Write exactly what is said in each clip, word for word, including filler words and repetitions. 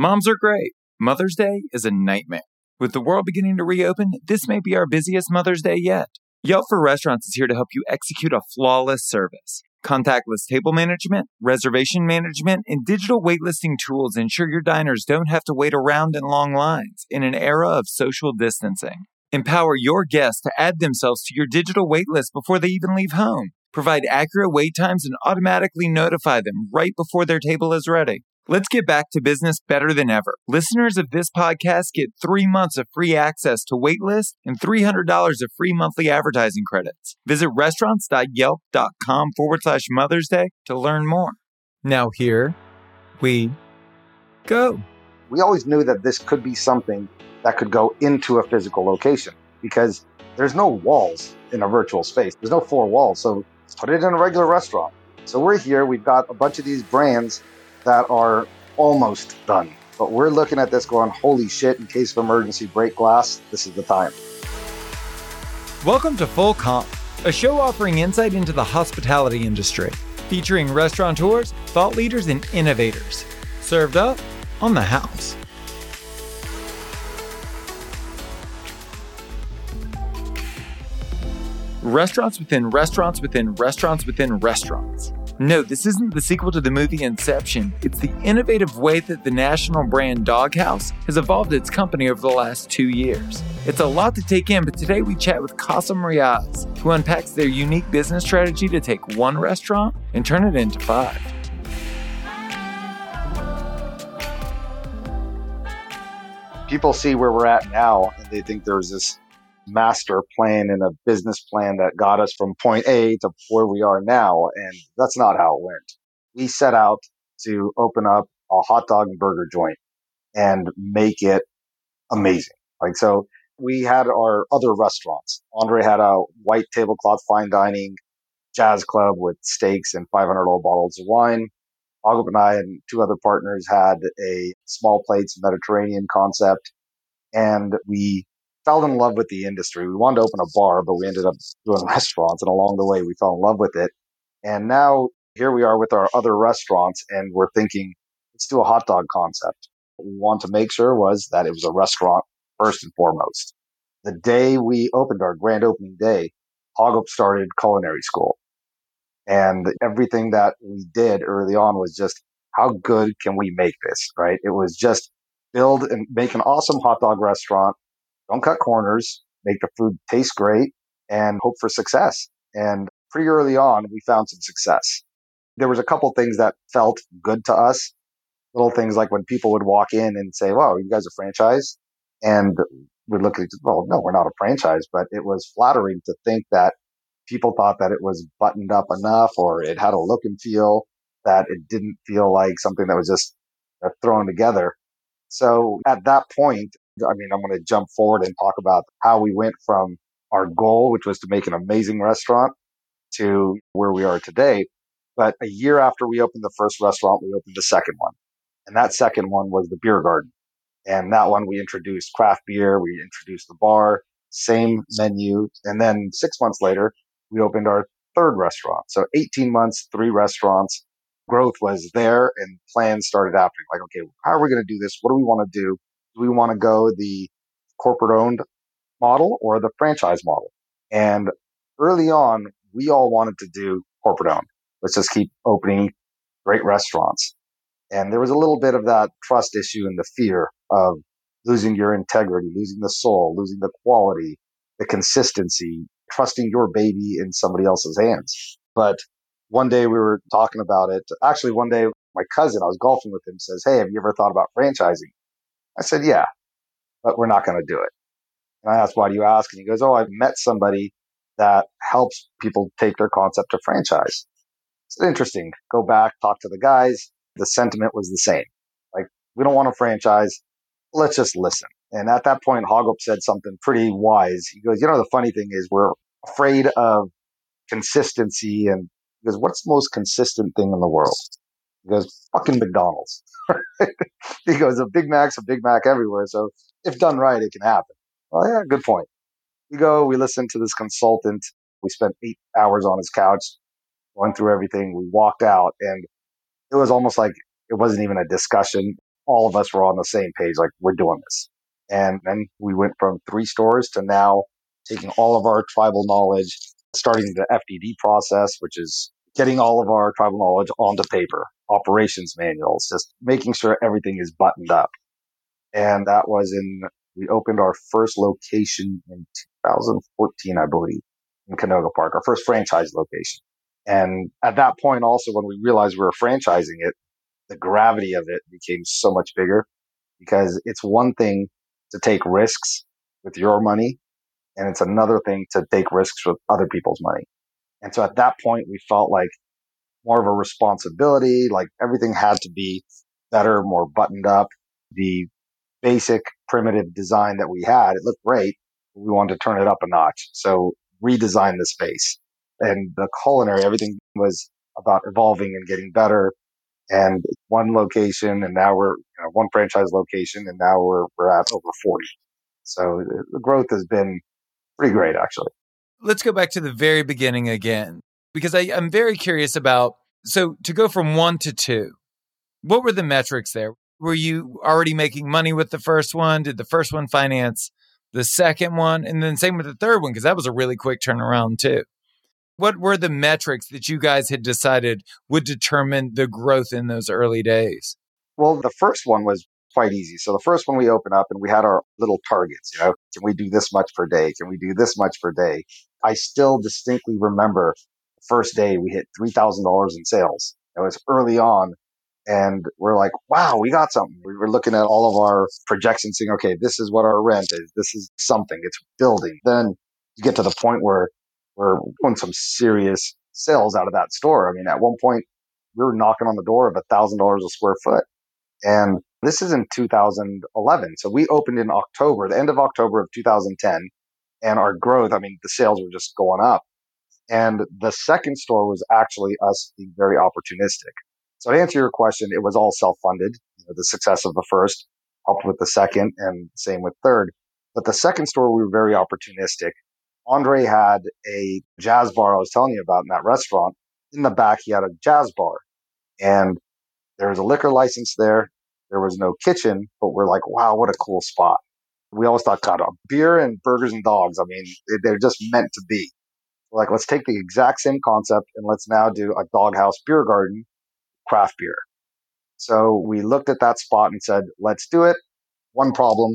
Moms are great. Mother's Day is a nightmare. With the world beginning to reopen, this may be our busiest Mother's Day yet. Yelp for Restaurants is here to help you execute a flawless service. Contactless table management, reservation management, and digital waitlisting tools ensure your diners don't have to wait around in long lines in an era of social distancing. Empower your guests to add themselves to your digital waitlist before they even leave home. Provide accurate wait times and automatically notify them right before their table is ready. Let's get back to business better than ever. Listeners of this podcast get three months of free access to Waitlist and three hundred dollars of free monthly advertising credits. Visit restaurants.yelp.com forward slash Mother's Day to learn more. Now here we go. We always knew that this could be something that could go into a physical location because there's no walls in a virtual space. There's no four walls, so let's put it in a regular restaurant. So we're here, we've got a bunch of these brands that are almost done. But we're looking at this going, holy shit, in case of emergency, break glass, this is the time. Welcome to Full Comp, a show offering insight into the hospitality industry, featuring restaurateurs, thought leaders, and innovators. Served up on the house. Restaurants within restaurants within restaurants within restaurants. No, this isn't the sequel to the movie Inception. It's the innovative way that the national brand Doghouse has evolved its company over the last two years. It's a lot to take in, but today we chat with Kasim Riyaz, who unpacks their unique business strategy to take one restaurant and turn it into five. People see where we're at now, and they think there's this master plan and a business plan that got us from point A to where we are now. And that's not how it went. We set out to open up a hot dog and burger joint and make it amazing. Like, so we had our other restaurants. Andre had a white tablecloth, fine dining, jazz club with steaks and five hundred dollars bottles of wine. Hogop and I and two other partners had a small plates Mediterranean concept. And we fell in love with the industry. We wanted to open a bar, but we ended up doing restaurants. And along the way, we fell in love with it. And now here we are with our other restaurants, and we're thinking, let's do a hot dog concept. What we want to make sure was that it was a restaurant first and foremost. The day we opened, our grand opening day, Hogop started culinary school. And everything that we did early on was just, how good can we make this, right? It was just build and make an awesome hot dog restaurant. Don't cut corners, make the food taste great, and hope for success. And pretty early on, we found some success. There was a couple things that felt good to us, little things like when people would walk in and say, wow, you guys are franchise? And we'd look at it, well, no, we're not a franchise, but it was flattering to think that people thought that it was buttoned up enough or it had a look and feel that it didn't feel like something that was just thrown together. So at that point, I mean, I'm going to jump forward and talk about how we went from our goal, which was to make an amazing restaurant, to where we are today. But a year after we opened the first restaurant, we opened the second one. And that second one was the beer garden. And that one, we introduced craft beer. We introduced the bar, same menu. And then six months later, we opened our third restaurant. So eighteen months, three restaurants. Growth was there and plans started happening. Like, okay, how are we going to do this? What do we want to do? We want to go the corporate-owned model or the franchise model? And early on, we all wanted to do corporate-owned. Let's just keep opening great restaurants. And there was a little bit of that trust issue and the fear of losing your integrity, losing the soul, losing the quality, the consistency, trusting your baby in somebody else's hands. But one day we were talking about it. Actually, one day my cousin, I was golfing with him, says, hey, have you ever thought about franchising? I said, yeah, but we're not going to do it. And I asked, why do you ask? And he goes, oh, I've met somebody that helps people take their concept to franchise. I said, interesting. Go back, talk to the guys. The sentiment was the same. Like, we don't want to franchise. Let's just listen. And at that point, Hogop said something pretty wise. He goes, you know, the funny thing is we're afraid of consistency. And he goes, what's the most consistent thing in the world? He goes, fucking McDonald's. He goes, a Big Mac's a Big Mac everywhere. So if done right, it can happen. Oh, yeah, good point. We go, we listen to this consultant. We spent eight hours on his couch, going through everything. We walked out, and it was almost like it wasn't even a discussion. all of us were on the same page, like, we're doing this. And then we went from three stores to now taking all of our tribal knowledge, starting the F D D process, which is getting all of our tribal knowledge onto paper, operations manuals, just making sure everything is buttoned up. And that was in, we opened our first location in two thousand fourteen, I believe, in Canoga Park, our first franchise location. And at that point also, when we realized we were franchising it, the gravity of it became so much bigger, because it's one thing to take risks with your money, and it's another thing to take risks with other people's money. And so at that point, we felt like more of a responsibility, like everything had to be better, more buttoned up. The basic primitive design that we had, it looked great, but we wanted to turn it up a notch. So redesign the space. And the culinary, everything was about evolving and getting better. And one location, and now we're, you know, one franchise location, and now we're we're at over forty. So the growth has been pretty great, actually. Let's go back to the very beginning again, because I, I'm very curious about, so to go from one to two, what were the metrics there? Were you already making money with the first one? Did the first one finance the second one? And then same with the third one, because that was a really quick turnaround too. What were the metrics that you guys had decided would determine the growth in those early days? Well, the first one was quite easy. So the first one we opened up and we had our little targets, you know, can we do this much per day? Can we do this much per day? I still distinctly remember the first day we hit three thousand dollars in sales. It was early on. And we're like, wow, we got something. We were looking at all of our projections saying, okay, this is what our rent is. This is something. It's building. Then you get to the point where we're doing some serious sales out of that store. I mean, at one point, we were knocking on the door of one thousand dollars a square foot. And this is in two thousand eleven. So we opened in October, the end of October of two thousand ten. And our growth, I mean, the sales were just going up. And the second store was actually us being very opportunistic. So to answer your question, it was all self-funded. You know, the success of the first helped with the second, and same with third. But the second store, we were very opportunistic. Andre had a jazz bar I was telling you about in that restaurant. In the back, he had a jazz bar. And there was a liquor license there. There was no kitchen, but we're like, wow, what a cool spot. We always thought, God, beer and burgers and dogs, I mean, they're just meant to be. We're like, let's take the exact same concept and let's now do a Doghouse beer garden, craft beer. So we looked at that spot and said, let's do it. One problem,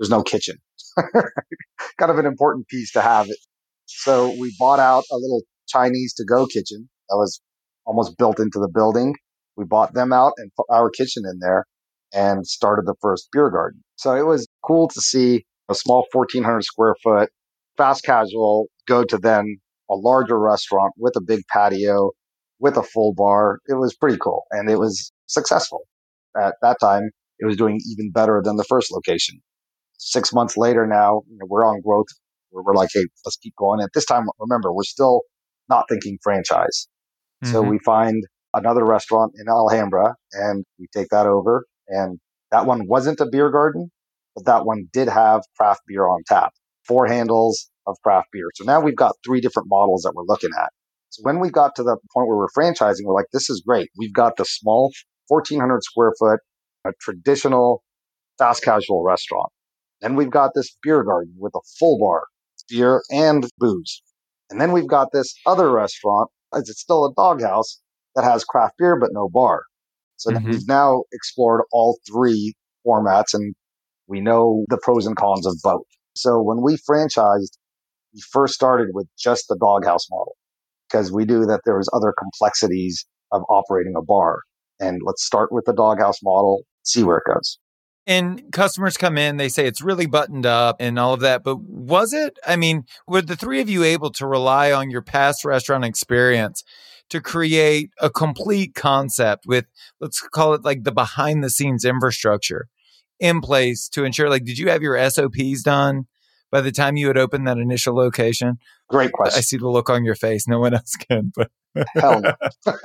there's no kitchen. Kind of an important piece to have it. So we bought out a little Chinese to-go kitchen that was almost built into the building. We bought them out and put our kitchen in there and started the first beer garden. So it was cool to see a small fourteen hundred square foot, fast casual, go to then a larger restaurant with a big patio, with a full bar. It was pretty cool. And it was successful. At that time, it was doing even better than the first location. Six months later now, you know, we're on growth. We're, we're like, hey, let's keep going. At this time, remember, we're still not thinking franchise. Mm-hmm. So we find another restaurant in Alhambra and we take that over. And that one wasn't a beer garden, but that one did have craft beer on tap, four handles of craft beer. So now we've got three different models that we're looking at. So when we got to the point where we're franchising, we're like, this is great. We've got the small fourteen hundred square foot, a traditional fast casual restaurant. Then we've got this beer garden with a full bar, beer and booze. And then we've got this other restaurant, as it's still a Doghouse, that has craft beer but no bar. So mm-hmm. We've now explored all three formats and we know the pros and cons of both. So when we franchised, we first started with just the Doghouse model because we knew that there was other complexities of operating a bar. And let's start with the Doghouse model, see where it goes. And customers come in, they say it's really buttoned up and all of that. But was it? I mean, were the three of you able to rely on your past restaurant experience to create a complete concept with, let's call it like the behind the scenes infrastructure in place to ensure, like, did you have your S O Ps done by the time you had opened that initial location? Great question. I see the look on your face. No one else can, but. Hell no.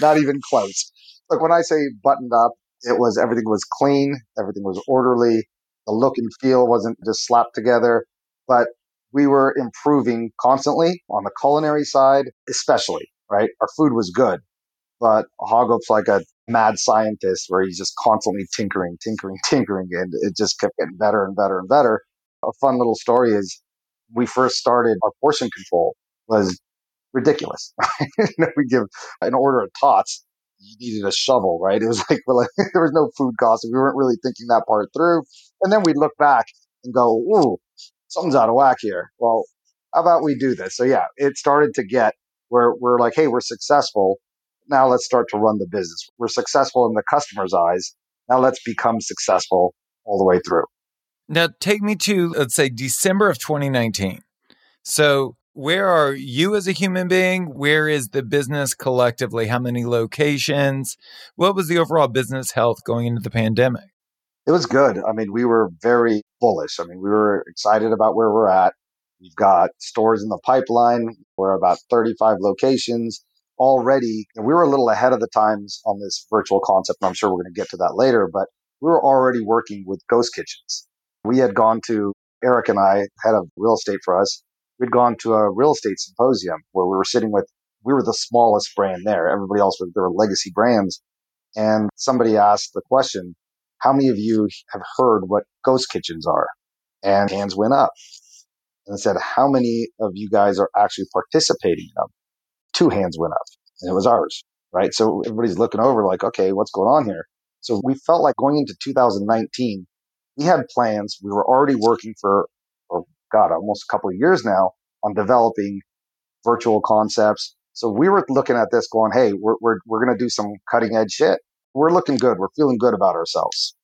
Not even close. Look, when I say buttoned up, it was, everything was clean. Everything was orderly. The look and feel wasn't just slapped together, but we were improving constantly on the culinary side, especially, right? Our food was good, But Hogop's like a mad scientist where he's just constantly tinkering, tinkering, tinkering, and it just kept getting better and better and better. A fun little story is we first started, our portion control was ridiculous. We give an order of tots, you needed a shovel, right? It was like, well, like, there was no food cost. We weren't really thinking that part through. And then we'd look back and go, ooh, something's out of whack here. Well, how about we do this? So yeah, it started to get where we're like, hey, we're successful. Now let's start to run the business. We're successful in the customer's eyes. Now let's become successful all the way through. Now take me to, let's say, December of twenty nineteen. So where are you as a human being? Where is the business collectively? How many locations? What was the overall business health going into the pandemic? It was good. I mean, we were very bullish. I mean, we were excited about where we're at. We've got stores in the pipeline. We're about thirty-five locations. Already, and we were a little ahead of the times on this virtual concept, and I'm sure we're going to get to that later, but we were already working with ghost kitchens. We had gone to, Eric and I, head of real estate for us, we'd gone to a real estate symposium where we were sitting with, we were the smallest brand there. Everybody else was, there were legacy brands. And somebody asked the question, how many of you have heard what ghost kitchens are? And hands went up. And I said, how many of you guys are actually participating in them? Two hands went up, and it was ours, right? So everybody's looking over like, okay, what's going on here? So we felt like going into two thousand nineteen, we had plans. We were already working for, oh God, almost a couple of years now on developing virtual concepts. So we were looking at this going, hey, we're we're, we're going to do some cutting edge shit. We're looking good. We're feeling good about ourselves.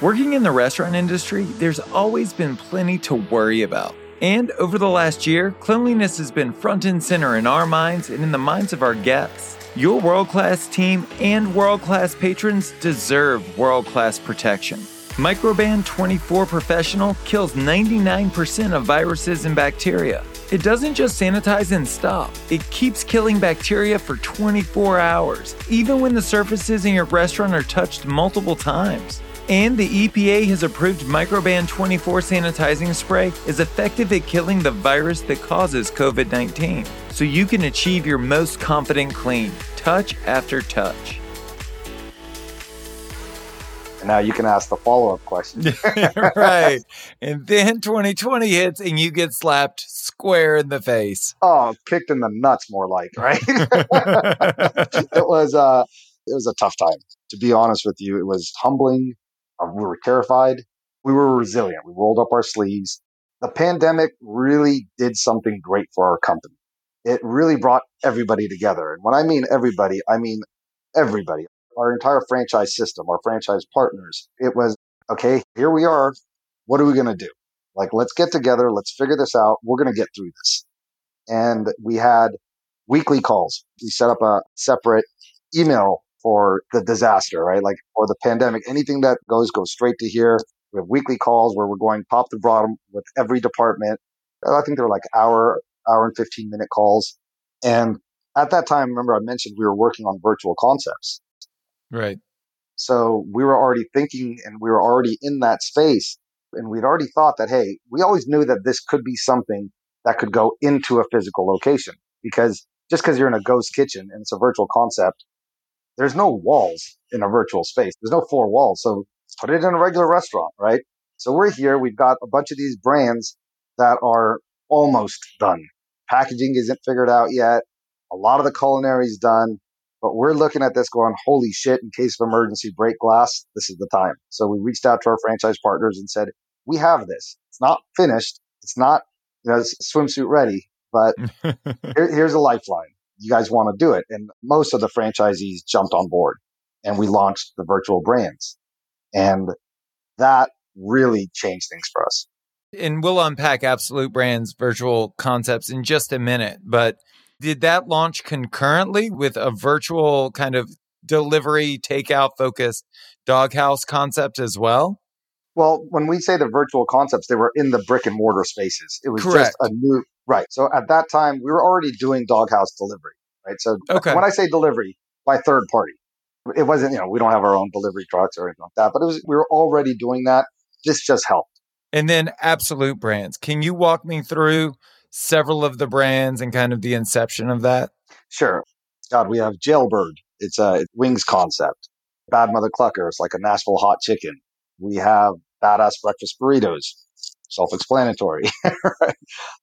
Working in the restaurant industry, there's always been plenty to worry about. And over the last year, cleanliness has been front and center in our minds and in the minds of our guests. Your world-class team and world-class patrons deserve world-class protection. Microban twenty-four Professional kills ninety-nine percent of viruses and bacteria. It doesn't just sanitize and stop. It keeps killing bacteria for twenty-four hours, even when the surfaces in your restaurant are touched multiple times. And the E P A has approved Microban twenty-four sanitizing spray is effective at killing the virus that causes COVID nineteen, so you can achieve your most confident clean, touch after touch. And now you can ask the follow-up question. Right. And then twenty twenty hits and you get slapped square in the face. Oh, kicked in the nuts more like, right? It was uh, it was a tough time. To be honest with you, it was humbling. We were terrified. We were resilient. We rolled up our sleeves. The pandemic really did something great for our company. It really brought everybody together. And when I mean everybody, I mean everybody. Our entire franchise system, our franchise partners. It was, okay, here we are. What are we going to do? Like, let's get together. Let's figure this out. We're going to get through this. And we had weekly calls. We set up a separate email for the disaster, right? Like, or the pandemic, anything that goes, goes straight to here. We have weekly calls where we're going top to bottom with every department. I think they're like hour, hour and fifteen minute calls. And at that time, remember I mentioned we were working on virtual concepts. Right. So we were already thinking and we were already in that space. And we'd already thought that, hey, we always knew that this could be something that could go into a physical location, because just because you're in a ghost kitchen and it's a virtual concept, there's no walls in a virtual space. There's no four walls. So put it in a regular restaurant, right? So we're here. We've got a bunch of these brands that are almost done. Packaging isn't figured out yet. A lot of the culinary is done. But we're looking at this going, holy shit, in case of emergency, break glass. This is the time. So we reached out to our franchise partners and said, we have this. It's not finished. It's not, you know, it's swimsuit ready. But here, here's a lifeline. You guys want to do it. And most of the franchisees jumped on board and we launched the virtual brands. And that really changed things for us. And we'll unpack Absolute Brands virtual concepts in just a minute. But did that launch concurrently with a virtual kind of delivery takeout focused Doghouse concept as well? Well, when we say the virtual concepts, they were in the brick and mortar spaces. It was Correct. just a new... Right. So at that time, we were already doing Doghouse delivery, right? So okay. When I say delivery, by third party, it wasn't, you know, we don't have our own delivery trucks or anything like that, but it was, we were already doing that. This just helped. And then Absolute Brands. Can you walk me through several of the brands and kind of the inception of that? Sure. God, we have Jailbird. It's a wings concept. Bad Mother Clucker. It's like a Nashville hot chicken. We have Badass Breakfast Burritos. Self-explanatory. Right?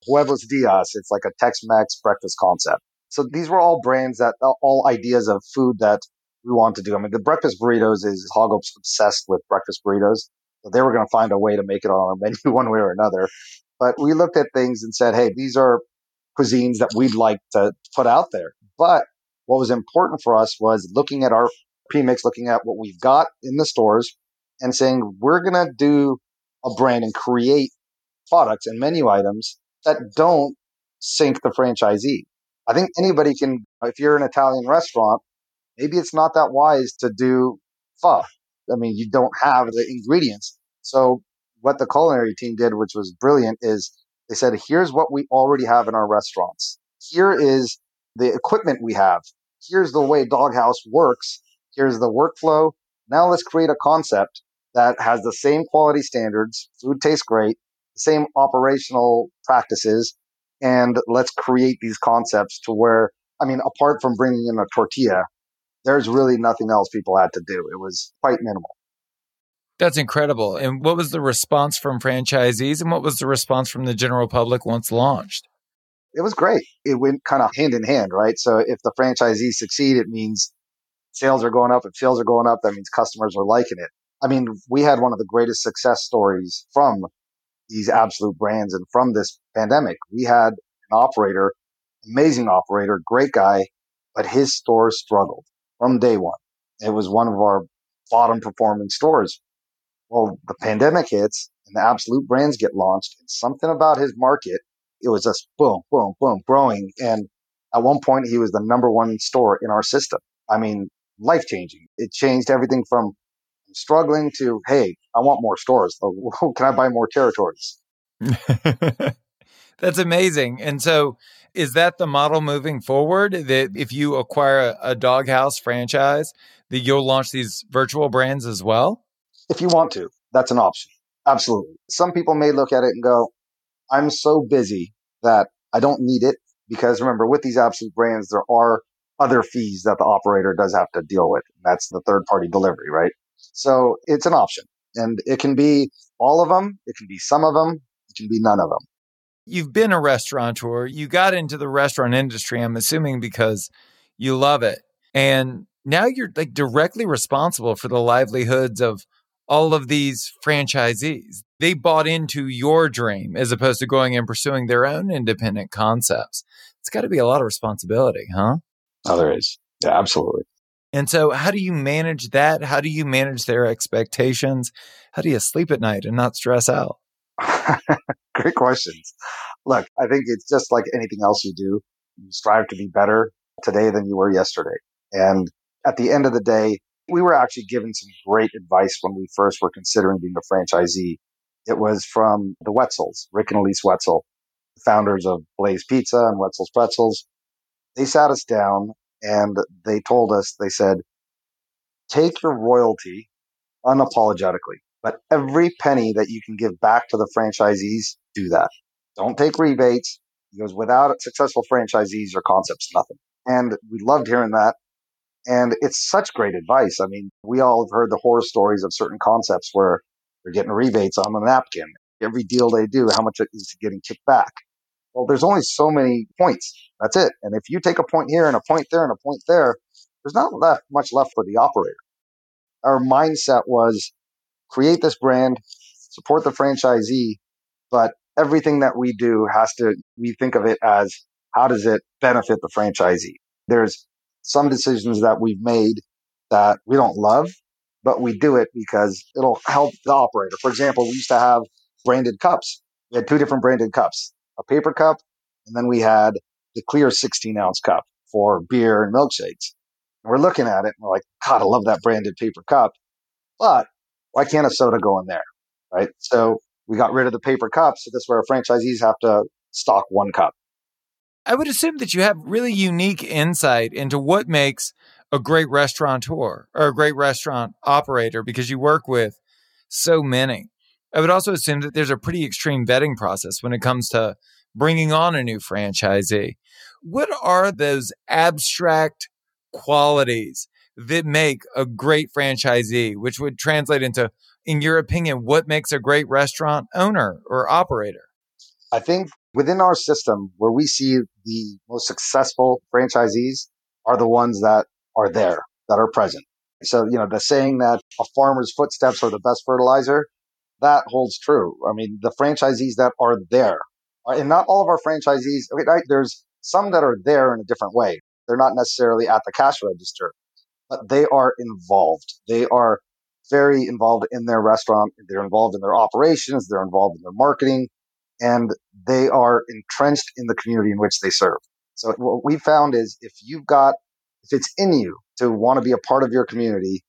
Huevos Dias. It's like a Tex-Mex breakfast concept. So these were all brands that, all ideas of food that we want to do. I mean, the breakfast burritos is, Hogop's obsessed with breakfast burritos. So they were going to find a way to make it on our menu one way or another. But we looked at things and said, hey, these are cuisines that we'd like to put out there. But what was important for us was looking at our premix, looking at what we've got in the stores and saying, we're going to do a brand and create products and menu items that don't sink the franchisee. I think anybody can, if you're an Italian restaurant, maybe it's not that wise to do pho. I mean, you don't have the ingredients. So what the culinary team did, which was brilliant, is they said, here's what we already have in our restaurants. Here is the equipment we have. Here's the way Doghouse works. Here's the workflow. Now let's create a concept that has the same quality standards. Food tastes great, the same operational practices. And let's create these concepts to where, I mean, apart from bringing in a tortilla, there's really nothing else people had to do. It was quite minimal. That's incredible. And what was the response from franchisees and what was the response from the general public once launched? It was great. It went kind of hand in hand, right? So if the franchisees succeed, it means sales are going up. If sales are going up, that means customers are liking it. I mean, we had one of the greatest success stories from these Absolute Brands and from this pandemic. We had an operator, amazing operator, great guy, but his store struggled from day one. It was one of our bottom performing stores. Well, the pandemic hits and the Absolute Brands get launched and something about his market, it was just boom, boom, boom, growing. And at one point he was the number one store in our system. I mean, life-changing. It changed everything from struggling to, hey, I want more stores. So can I buy more territories? That's amazing. And so is that the model moving forward, that if you acquire a, a Doghouse franchise, that you'll launch these virtual brands as well? If you want to, that's an option. Absolutely. Some people may look at it and go, I'm so busy that I don't need it. Because remember, with these Absolute Brands, there are other fees that the operator does have to deal with. That's the third-party delivery, right? So it's an option. And it can be all of them. It can be some of them. It can be none of them. You've been a restaurateur. You got into the restaurant industry, I'm assuming, because you love it. And now you're like directly responsible for the livelihoods of all of these franchisees. They bought into your dream as opposed to going and pursuing their own independent concepts. It's got to be a lot of responsibility, huh? Oh, there is. Yeah, absolutely. And so how do you manage that? How do you manage their expectations? How do you sleep at night and not stress out? Great questions. Look, I think it's just like anything else you do. You strive to be better today than you were yesterday. And at the end of the day, we were actually given some great advice when we first were considering being a franchisee. It was from the Wetzels, Rick and Elise Wetzel, the founders of Blaze Pizza and Wetzel's Pretzels. They sat us down. And they told us, they said, take your royalty unapologetically, but every penny that you can give back to the franchisees, do that. Don't take rebates, because without successful franchisees, your concept's nothing. And we loved hearing that. And it's such great advice. I mean, we all have heard the horror stories of certain concepts where they're getting rebates on a napkin. Every deal they do, how much is getting kicked back? Well, there's only so many points. That's it. And if you take a point here and a point there and a point there, there's not left, much left for the operator. Our mindset was create this brand, support the franchisee, but everything that we do has to, we think of it as how does it benefit the franchisee? There's some decisions that we've made that we don't love, but we do it because it'll help the operator. For example, we used to have branded cups. We had two different branded cups. A paper cup, and then we had the clear sixteen-ounce cup for beer and milkshakes. And we're looking at it, and we're like, God, I love that branded paper cup, but why can't a soda go in there, right? So we got rid of the paper cup, so that's where our franchisees have to stock one cup. I would assume that you have really unique insight into what makes a great restaurateur or a great restaurant operator because you work with so many. I would also assume that there's a pretty extreme vetting process when it comes to bringing on a new franchisee. What are those abstract qualities that make a great franchisee, which would translate into, in your opinion, what makes a great restaurant owner or operator? I think within our system, where we see the most successful franchisees are the ones that are there, that are present. So, you know, the saying that a farmer's footsteps are the best fertilizer, that holds true. I mean, the franchisees that are there, and not all of our franchisees, right? There's some that are there in a different way. They're not necessarily at the cash register, but they are involved. They are very involved in their restaurant. They're involved in their operations. They're involved in their marketing, and they are entrenched in the community in which they serve. So what we found is if you've got, if it's in you to want to be a part of your community,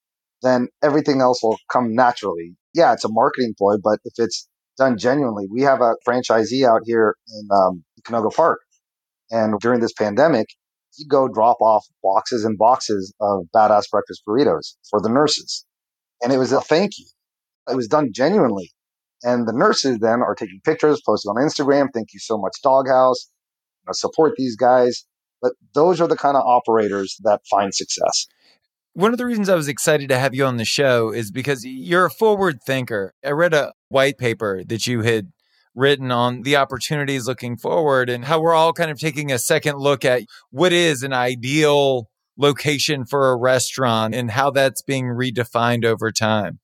then everything else will come naturally. Yeah, it's a marketing ploy, but if it's done genuinely, we have a franchisee out here in um, Canoga Park. And during this pandemic, you go drop off boxes and boxes of Badass breakfast burritos for the nurses. And it was a thank you. It was done genuinely. And the nurses then are taking pictures, posted on Instagram. Thank you so much, Doghouse. You know, support these guys. But those are the kind of operators that find success. One of the reasons I was excited to have you on the show is because you're a forward thinker. I read a white paper that you had written on the opportunities looking forward and how we're all kind of taking a second look at what is an ideal location for a restaurant and how that's being redefined over time.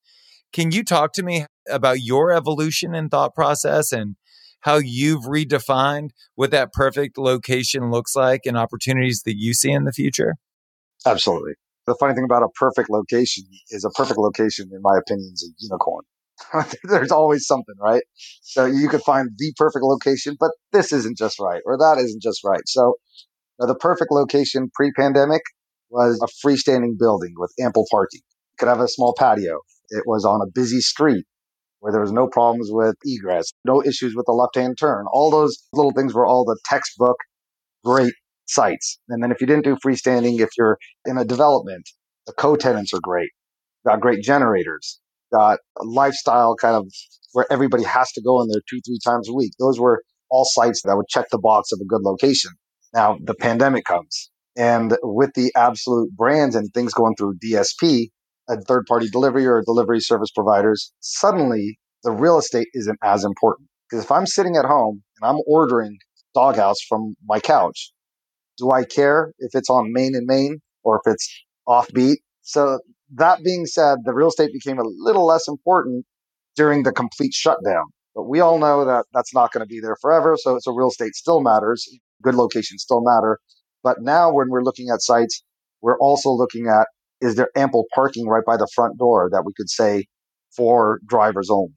Can you talk to me about your evolution and thought process and how you've redefined what that perfect location looks like and opportunities that you see in the future? Absolutely. The funny thing about a perfect location is a perfect location, in my opinion, is a unicorn. There's always something, right? So you could find the perfect location, but this isn't just right, or that isn't just right. So now the perfect location pre-pandemic was a freestanding building with ample parking. It could have a small patio. It was on a busy street where there was no problems with egress, no issues with the left-hand turn. All those little things were all the textbook great sites. And then if you didn't do freestanding, if you're in a development, the co-tenants are great. Got great generators. Got a lifestyle kind of where everybody has to go in there two, three times a week. Those were all sites that would check the box of a good location. Now the pandemic comes, and with the Absolute Brands and things going through D S P and third-party delivery or delivery service providers, suddenly the real estate isn't as important. Because if I'm sitting at home and I'm ordering Doghouse from my couch, do I care if it's on Main and Main or if it's offbeat? So that being said, the real estate became a little less important during the complete shutdown. But we all know that that's not going to be there forever. So, so real estate still matters. Good locations still matter. But now when we're looking at sites, we're also looking at, is there ample parking right by the front door that we could say for drivers only?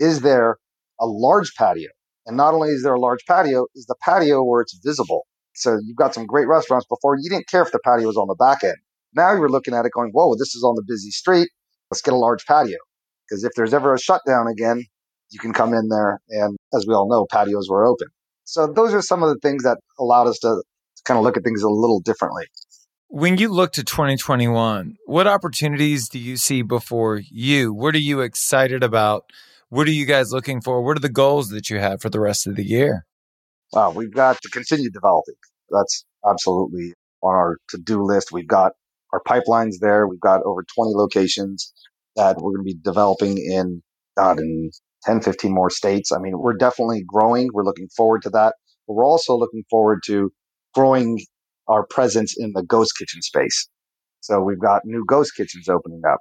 Is there a large patio? And not only is there a large patio, is the patio where it's visible. So you've got some great restaurants before. You didn't care if the patio was on the back end. Now you're looking at it going, whoa, this is on the busy street. Let's get a large patio. Because if there's ever a shutdown again, you can come in there. And as we all know, patios were open. So those are some of the things that allowed us to kind of look at things a little differently. When you look to twenty twenty-one, what opportunities do you see before you? What are you excited about? What are you guys looking for? What are the goals that you have for the rest of the year? Wow, we've got to continue developing. That's absolutely on our to-do list. We've got our pipeline's there. We've got over twenty locations that we're going to be developing in, God, in ten, fifteen more states. I mean, we're definitely growing. We're looking forward to that. But we're also looking forward to growing our presence in the ghost kitchen space. So we've got new ghost kitchens opening up.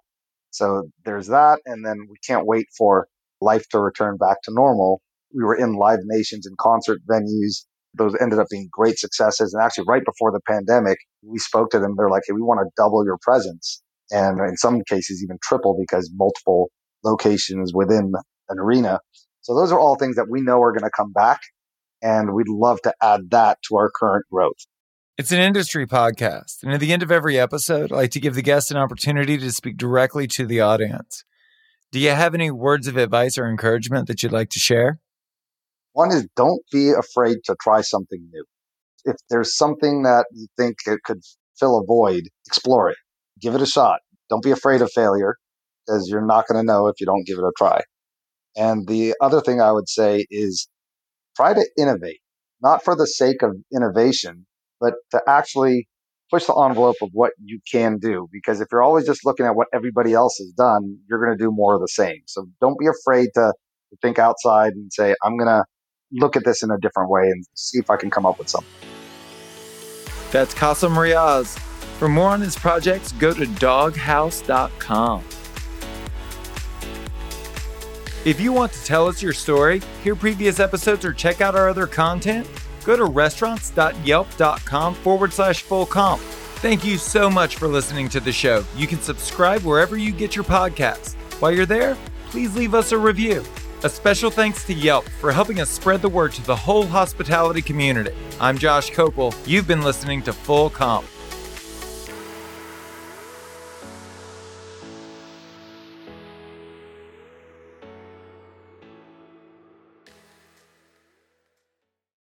So there's that. And then we can't wait for life to return back to normal. We were in Live Nations and concert venues. Those ended up being great successes. And actually, right before the pandemic, we spoke to them. They're like, hey, we want to double your presence. And in some cases, even triple, because multiple locations within an arena. So those are all things that we know are going to come back. And we'd love to add that to our current growth. It's an industry podcast. And at the end of every episode, I like to give the guest an opportunity to speak directly to the audience. Do you have any words of advice or encouragement that you'd like to share? One is, don't be afraid to try something new. If there's something that you think it could fill a void, explore it. Give it a shot. Don't be afraid of failure, because you're not going to know if you don't give it a try. And the other thing I would say is, try to innovate. not for the sake of innovation, but to actually push the envelope of what you can do. Because if you're always just looking at what everybody else has done, you're going to do more of the same. So don't be afraid to think outside and say, I'm going to look at this in a different way and see if I can come up with something. That's Kasim Riyaz. For more on his projects, go to doghouse dot com. If you want to tell us your story, hear previous episodes, or check out our other content, go to restaurants.yelp.com forward slash full comp. Thank you so much for listening to the show. You can subscribe wherever you get your podcasts. While you're there, please leave us a review. A special thanks to Yelp for helping us spread the word to the whole hospitality community. I'm Josh Copel. You've been listening to Full Comp.